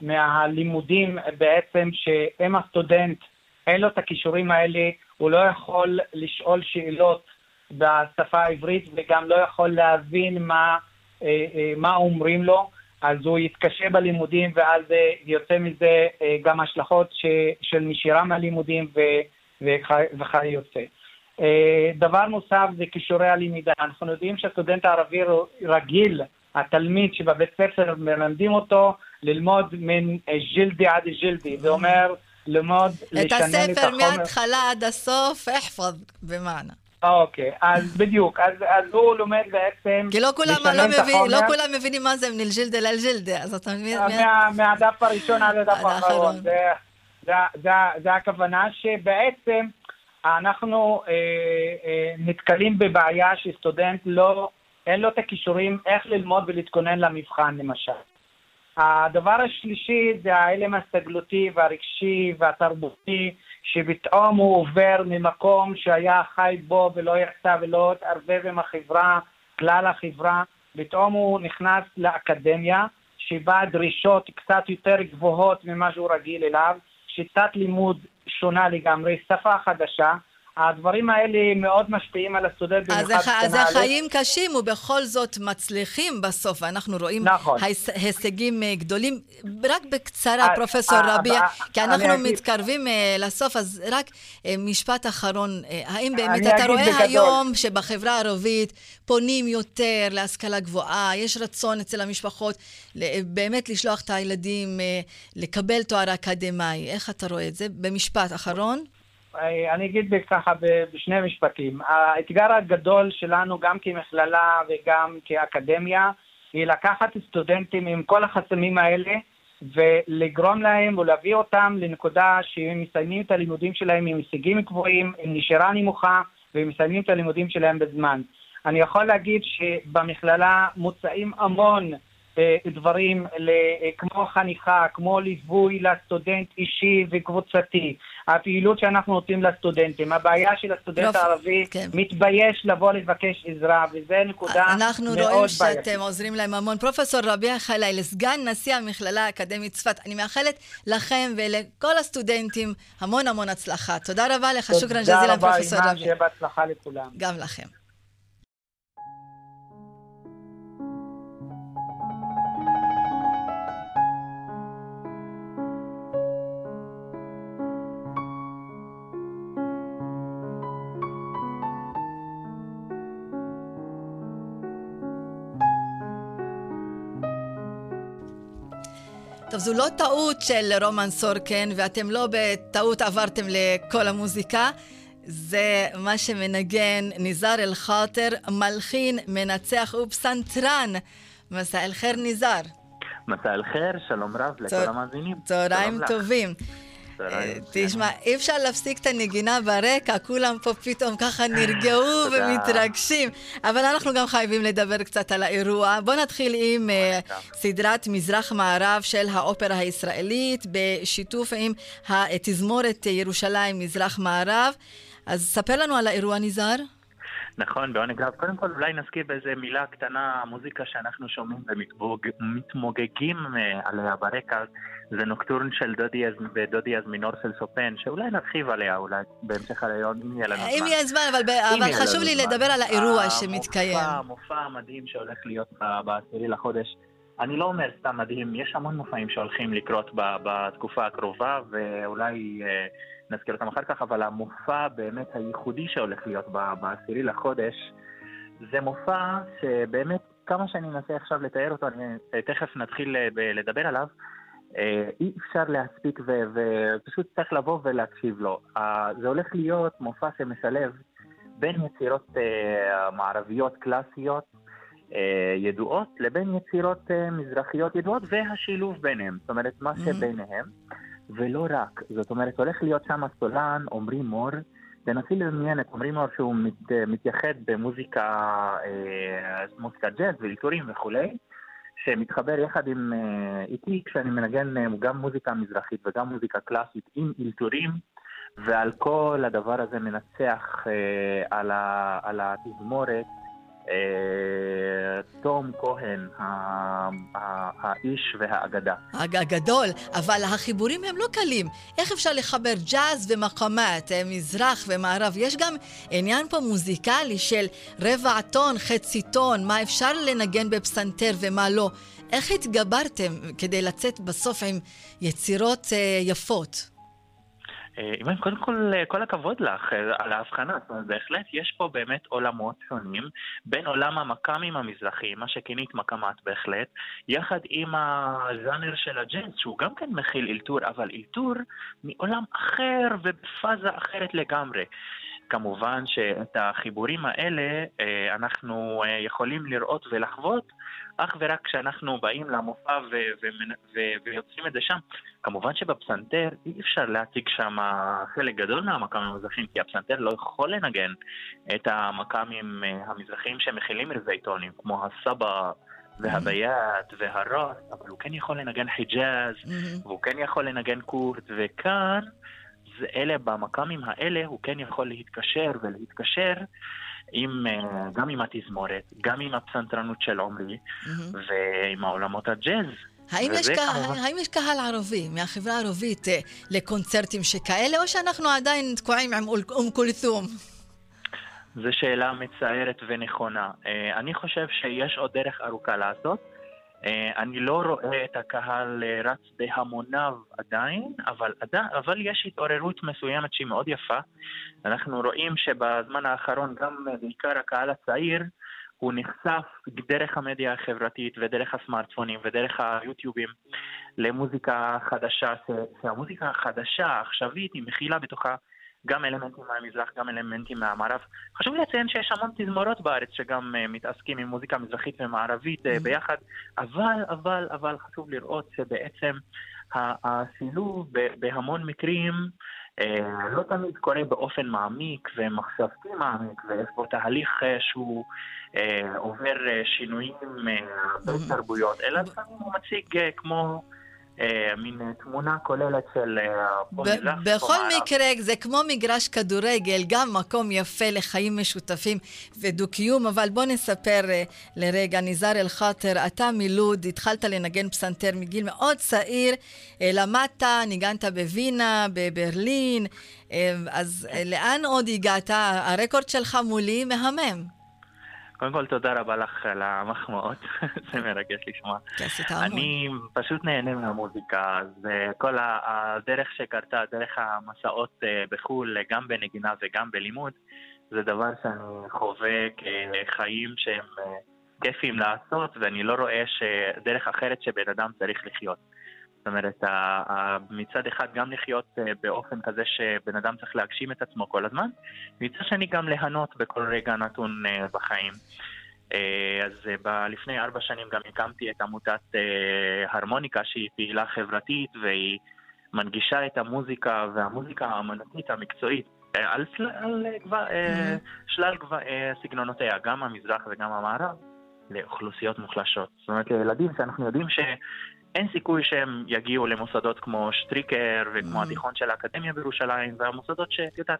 מהלימודים בעצם, שאם הסטודנט אין לו את הכישורים האלה, הוא לא יכול לשאול שאלות בשפה העברית וגם לא יכול להבין מה אומרים לו, אז הוא יתקשה בלימודים, ואז יוצא מזה גם השלכות של נשירה מהלימודים וכיוצא. דבר נוסף זה כישורי הלמידה. אנחנו יודעים שהסטודנט הערבי רגיל, התלמיד שבבית ספר מלמדים אותו ללמוד מן ג'לדי עד ג'לדי, זה אומר ללמוד לשנן את החומר. את הספר מההתחלה עד הסוף, אחפז במענה. אוקיי, אז בדיוק, אז הוא לומד בעצם... כי לא כולם מבינים מה זה מן ג'לדי לג'לדי, אז אתה מבין... מהדף הראשון עד הדף האחרון, זה הכוונה שבעצם... אנחנו נתקלים בבעיה שסטודנט אין לו את הכישורים איך ללמוד ולהתכונן למבחן למשל. הדבר השלישי זה האלם הסתגלותי והרגשי והתרבותי, שפתאום הוא עובר ממקום שהיה חי בו ולא יחצה ולא התערבב עם החברה, כלל החברה, פתאום הוא נכנס לאקדמיה שבה דרישות קצת יותר גבוהות ממה שהוא רגיל אליו, שיטת לימוד שונה לגמרי, שפה חדשה. הדברים האלה מאוד משפיעים על הסטודנט. אז החיים קשים ובכל זאת מצליחים בסוף. אנחנו רואים הישגים גדולים. רק בקצרה, פרופסור רבי, כי אנחנו מתקרבים לסוף, אז רק משפט אחרון. האם באמת אתה רואה היום שבחברה הערבית פונים יותר להשכלה גבוהה, יש רצון אצל המשפחות באמת לשלוח את הילדים לקבל תואר אקדמי? איך אתה רואה את זה? במשפט אחרון. אני אגיד ככה בשני משפטים. האתגר הגדול שלנו גם כמכללה וגם כאקדמיה היא לקחת סטודנטים עם כל החסמים האלה ולגרום להם ולהביא אותם לנקודה שהם מסיימים את הלימודים שלהם עם הישגים גבוהים, עם נשירה נמוכה, והם מסיימים את הלימודים שלהם בזמן. אני יכול להגיד שבמכללה מוצאים המון דברים כמו חניכה, כמו ליווי לסטודנט אישי וקבוצתי, הפעילות שאנחנו נותנים לסטודנטים. הבעיה של הסטודנט הערבי מתבייש לבוא לבקש עזרה, וזה נקודה מאוד בעיה. אנחנו רואים שאתם עוזרים להם המון. פרופסור רבי חליל, סגן נשיא המכללה האקדמית צפת, אני מאחלת לכם ולכל הסטודנטים המון המון הצלחה. תודה רבה לך, שוקרן ג'זילן פרופסור רבי. תודה רבה, שיהיה בהצלחה לכולם. גם לכם. טוב, זו לא טעות של רומן סורקן, ואתם לא בטעות עברתם לכל המוזיקה. זה מה שמנגן ניזאר אל-ח'אטר, מלחין, מנצח ופסנתרן. מסע אל ח'יר ניזאר. מסע אל ח'יר, שלום רב לכל המאזינים. צהריים טובים. תשמע, אי אפשר להפסיק את הנגינה ברקע, כולם פה פתאום ככה נרגעו ומתרגשים, אבל אנחנו גם חייבים לדבר קצת על האירוע. בוא נתחיל עם סדרת מזרח מערב של האופרה הישראלית בשיתוף עם התזמורת ירושלים מזרח מערב. אז ספר לנו על האירוע, ניזאר. נכון, בעונג רב. קודם כל, אולי נזכיר באיזה מילה קטנה, המוזיקה שאנחנו שומעים ומתמוגגים עליה ברקע, זה נוקטורן של דודי יזמינור של סופן, שאולי נרחיב עליה, אולי בהמשך היום, אם יהיה לנו זמן. אם יהיה זמן, אבל חשוב לי לדבר על האירוע שמתקיים. המופע המדהים שהולך להיות ב-10 לחודש. אני לא אומר סתם מדהים, יש המון מופעים שהולכים לקרות בתקופה הקרובה, ואולי נזכיר אותם אחר כך, אבל המופע באמת הייחודי שהולך להיות ב-10 לחודש, זה מופע שבאמת, כמה שאני אנסה עכשיו לתאר אותו, אני תכף נתחיל לדבר עליו, אי אפשר להספיק ופשוט צריך לבוא ולהקשיב לו. זה הולך להיות מופע שמשלב בין יצירות מערביות קלאסיות ידועות לבין יצירות מזרחיות ידועות והשילוב ביניהם, זאת אומרת מה שביניהם ולא רק. זאת אומרת הולך להיות שם הסולן עומרי מור, תנסי לדמיין את עומרי מור שהוא מתייחד במוזיקה ג'אז ולתורים וכו', שמתחבר יחד עם איתי כשאני מנגן גם מוזיקה מזרחית וגם מוזיקה קלאסית עם אלתורים, ועל כל הדבר הזה מנצח על התזמורת תום כהן, האיש והאגדה. הגדול, אבל החיבורים הם לא קלים. איך אפשר לחבר ג'אז ומחמת, מזרח ומערב? יש גם עניין פה מוזיקלי של רבע טון, חצי טון, מה אפשר לנגן בפסנתר ומה לא. איך התגברתם כדי לצאת בסוף עם יצירות יפות? אימן, קודם כל, כל הכבוד לך על ההבחנה, זאת אומרת, בהחלט יש פה באמת עולמות שונים, בין עולם המקאמים המזרחיים, מה שכינית מקאמת בהחלט, יחד עם הז'אנר של הג'אז, שהוא גם כן מכיל אלתור, אבל אלתור מעולם אחר ובפאזה אחרת לגמרי. כמובן שאת החיבורים האלה אנחנו יכולים לראות ולחוות, אך ורק כשאנחנו באים למופע ויוצאים את זה שם. כמובן שבפסנתר אי אפשר להציג שם חלק גדול מהמקאמים המזרחיים, כי הפסנתר לא יכול לנגן את המקאמים המזרחיים שמכילים רזי טונים, כמו הסבא והבייט והרס, אבל הוא כן יכול לנגן חיג'אז, והוא כן יכול לנגן קורט, וכאן אלה במקאמים האלה הוא כן יכול להתקשר ולהתקשר עם, גם עם התזמורת, גם עם הפסנתרנות של עומרי ועם העולמות הג'אז. האם יש קהל ערבי מהחברה הערבית לקונצרטים שכאלה, או שאנחנו עדיין תקועים עם קולתום? זו שאלה מצערת ונכונה. אני חושב שיש עוד דרך ארוכה לעשות. אני לא רואה את הקהל רץ בהמוניו עדיין, אבל יש התעוררות מסוימת שהיא מאוד יפה. אנחנו רואים שבזמן האחרון גם בעיקר הקהל הצעיר הוא נחשף דרך המדיה החברתית ודרך הסמארטפונים ודרך היוטיובים למוזיקה חדשה, שהמוזיקה החדשה העכשווית היא מכילה בתוכה גם אלמנטים מהמזרח, גם אלמנטים מהמערב. חשוב לציין שיש המון תזמורות בארץ שגם מתעסקים עם מוזיקה מזרחית ומערבית ביחד, אבל חשוב לראות שבעצם השילוב בהמון מקרים לא תמיד קורה באופן מעמיק ומחשבתי מעמיק, ויש פה תהליך שהוא עובר שינויים בתרבויות, אלא הוא מציג כמו מין תמונה כוללת של בכל מקרה זה כמו מגרש כדורגל, גם מקום יפה לחיים משותפים ודו-קיום. אבל בוא נספר לרגע, ניזאר אל-ח'אטר, אתה מלוד, התחלת לנגן פסנתר מגיל מאוד צעיר, למדת, ניגנת בווינה, בברלין, אז לאן עוד הגעת? הרקורד שלך מולי מהמם. קודם כל, תודה רבה לך על המחמאות, זה מרגש לשמוע. אני פשוט נהנה מהמוזיקה, וכל הדרך שקרתה, דרך המסעות בחול, גם בנגינה וגם בלימוד, זה דבר שאני חווה כחיים שהם כיפים לעשות, ואני לא רואה שדרך אחרת שבן אדם צריך לחיות. אומרת, מצד אחד גם לחיות באופן כזה שבן אדם צריך להגשים את עצמו כל הזמן, מצד שני גם להנות בכל רגע נתון בחיים. אז לפני 4 שנים גם הקמתי את עמותת הרמוניקה, שהיא פעילה חברתית והיא מנגישה את המוזיקה והמוזיקה האמנותית המקצועית על שלל סגנונותיה, גם המזרח וגם המערב, לאוכלוסיות מוחלשות. זאת אומרת, לילדים שאנחנו יודעים שאין סיכוי שהם יגיעו למוסדות כמו שטריקר וכמו התיכון של האקדמיה בירושלים, והמוסדות שיודעת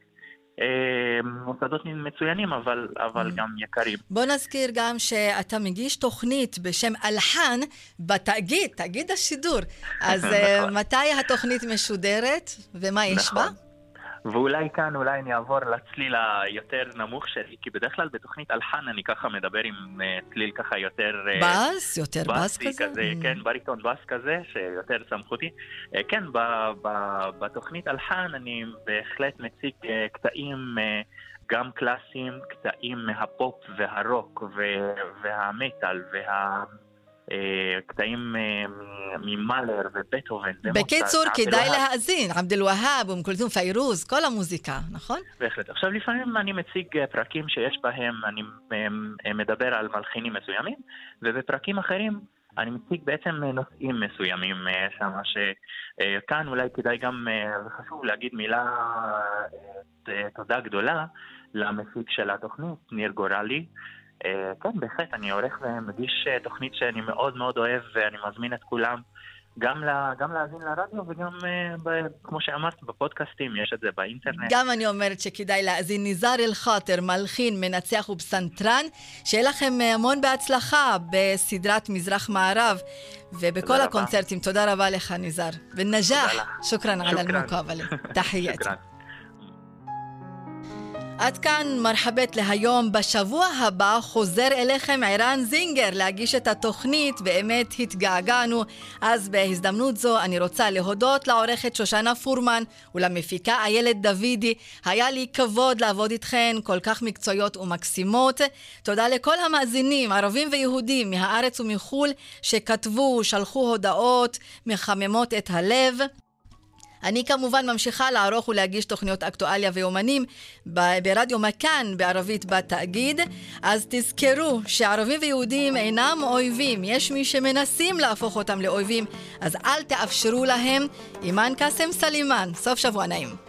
מוסדות מצוינים, אבל גם יקרים. בוא נזכיר גם שאתה מגיש תוכנית בשם אלחן בתאגיד, תאגיד השידור. אז מתי התוכנית משודרת ומה יש בה? ואולי כאן, אולי אני אעבור לצליל היותר נמוך שלי, כי בדרך כלל בתוכנית אלחן אני ככה מדבר עם צליל ככה יותר... בס, יותר בס כזה. כן, בריטון בס כזה, שיותר סמכותי. כן, בתוכנית אלחן אני בהחלט מציג קטעים גם קלאסיים, קטעים מהפופ והרוק והמטל קטעים ממלר ובטהובן. בקיצור, כדאי להאזין, עבד אל-והאב ומקולתום פיירוז, כל המוזיקה, נכון? בהחלט. עכשיו לפעמים אני מציג פרקים שיש בהם אני מדבר על מלחינים מסוימים, ובפרקים אחרים אני מציג בעצם נושאים מסוימים שם, שכאן אולי כדאי גם חשוב להגיד מילה תודה גדולה למפיק של התוכנית, ניר גורלי. כן, בהחלט, אני עורך ומגיש תוכנית שאני מאוד מאוד אוהב, ואני מזמין את כולם גם להאזין לרדיו וגם, כמו שאמרת, בפודקאסטים, יש את זה באינטרנט. גם אני אומרת שכדאי להאזין. ניזר אל-חאטר, מלחין, מנצח ובסנטרן, שיהיה לכם המון בהצלחה בסדרת מזרח מערב ובכל הקונצרטים. תודה רבה לך, ניזר. ונג'ח. שוקרן על המקאבלה. תחייתי. עד כאן מרחבת להיום. בשבוע הבא חוזר אליכם ערן זינגר להגיש את התוכנית, באמת התגעגענו. אז בהזדמנות זו אני רוצה להודות לעורכת שושנה פורמן ולמפיקה איילת דוידי. היה לי כבוד לעבוד איתכן, כל כך מקצועיות ומקסימות. תודה לכל המאזינים, ערבים ויהודים מהארץ ומחול, שכתבו, שלחו הודעות מחממות את הלב. אני כמובן ממשיכה לערוך ולהגיש תוכניות אקטואליה ויומנים ברדיו מכאן בערבית בתאגיד. אז תזכרו שערבים ויהודים אינם אויבים, יש מי שמנסים להפוך אותם לאויבים, אז אל תאפשרו להם. אימן קסם סלימן, סוף שבוע נעים.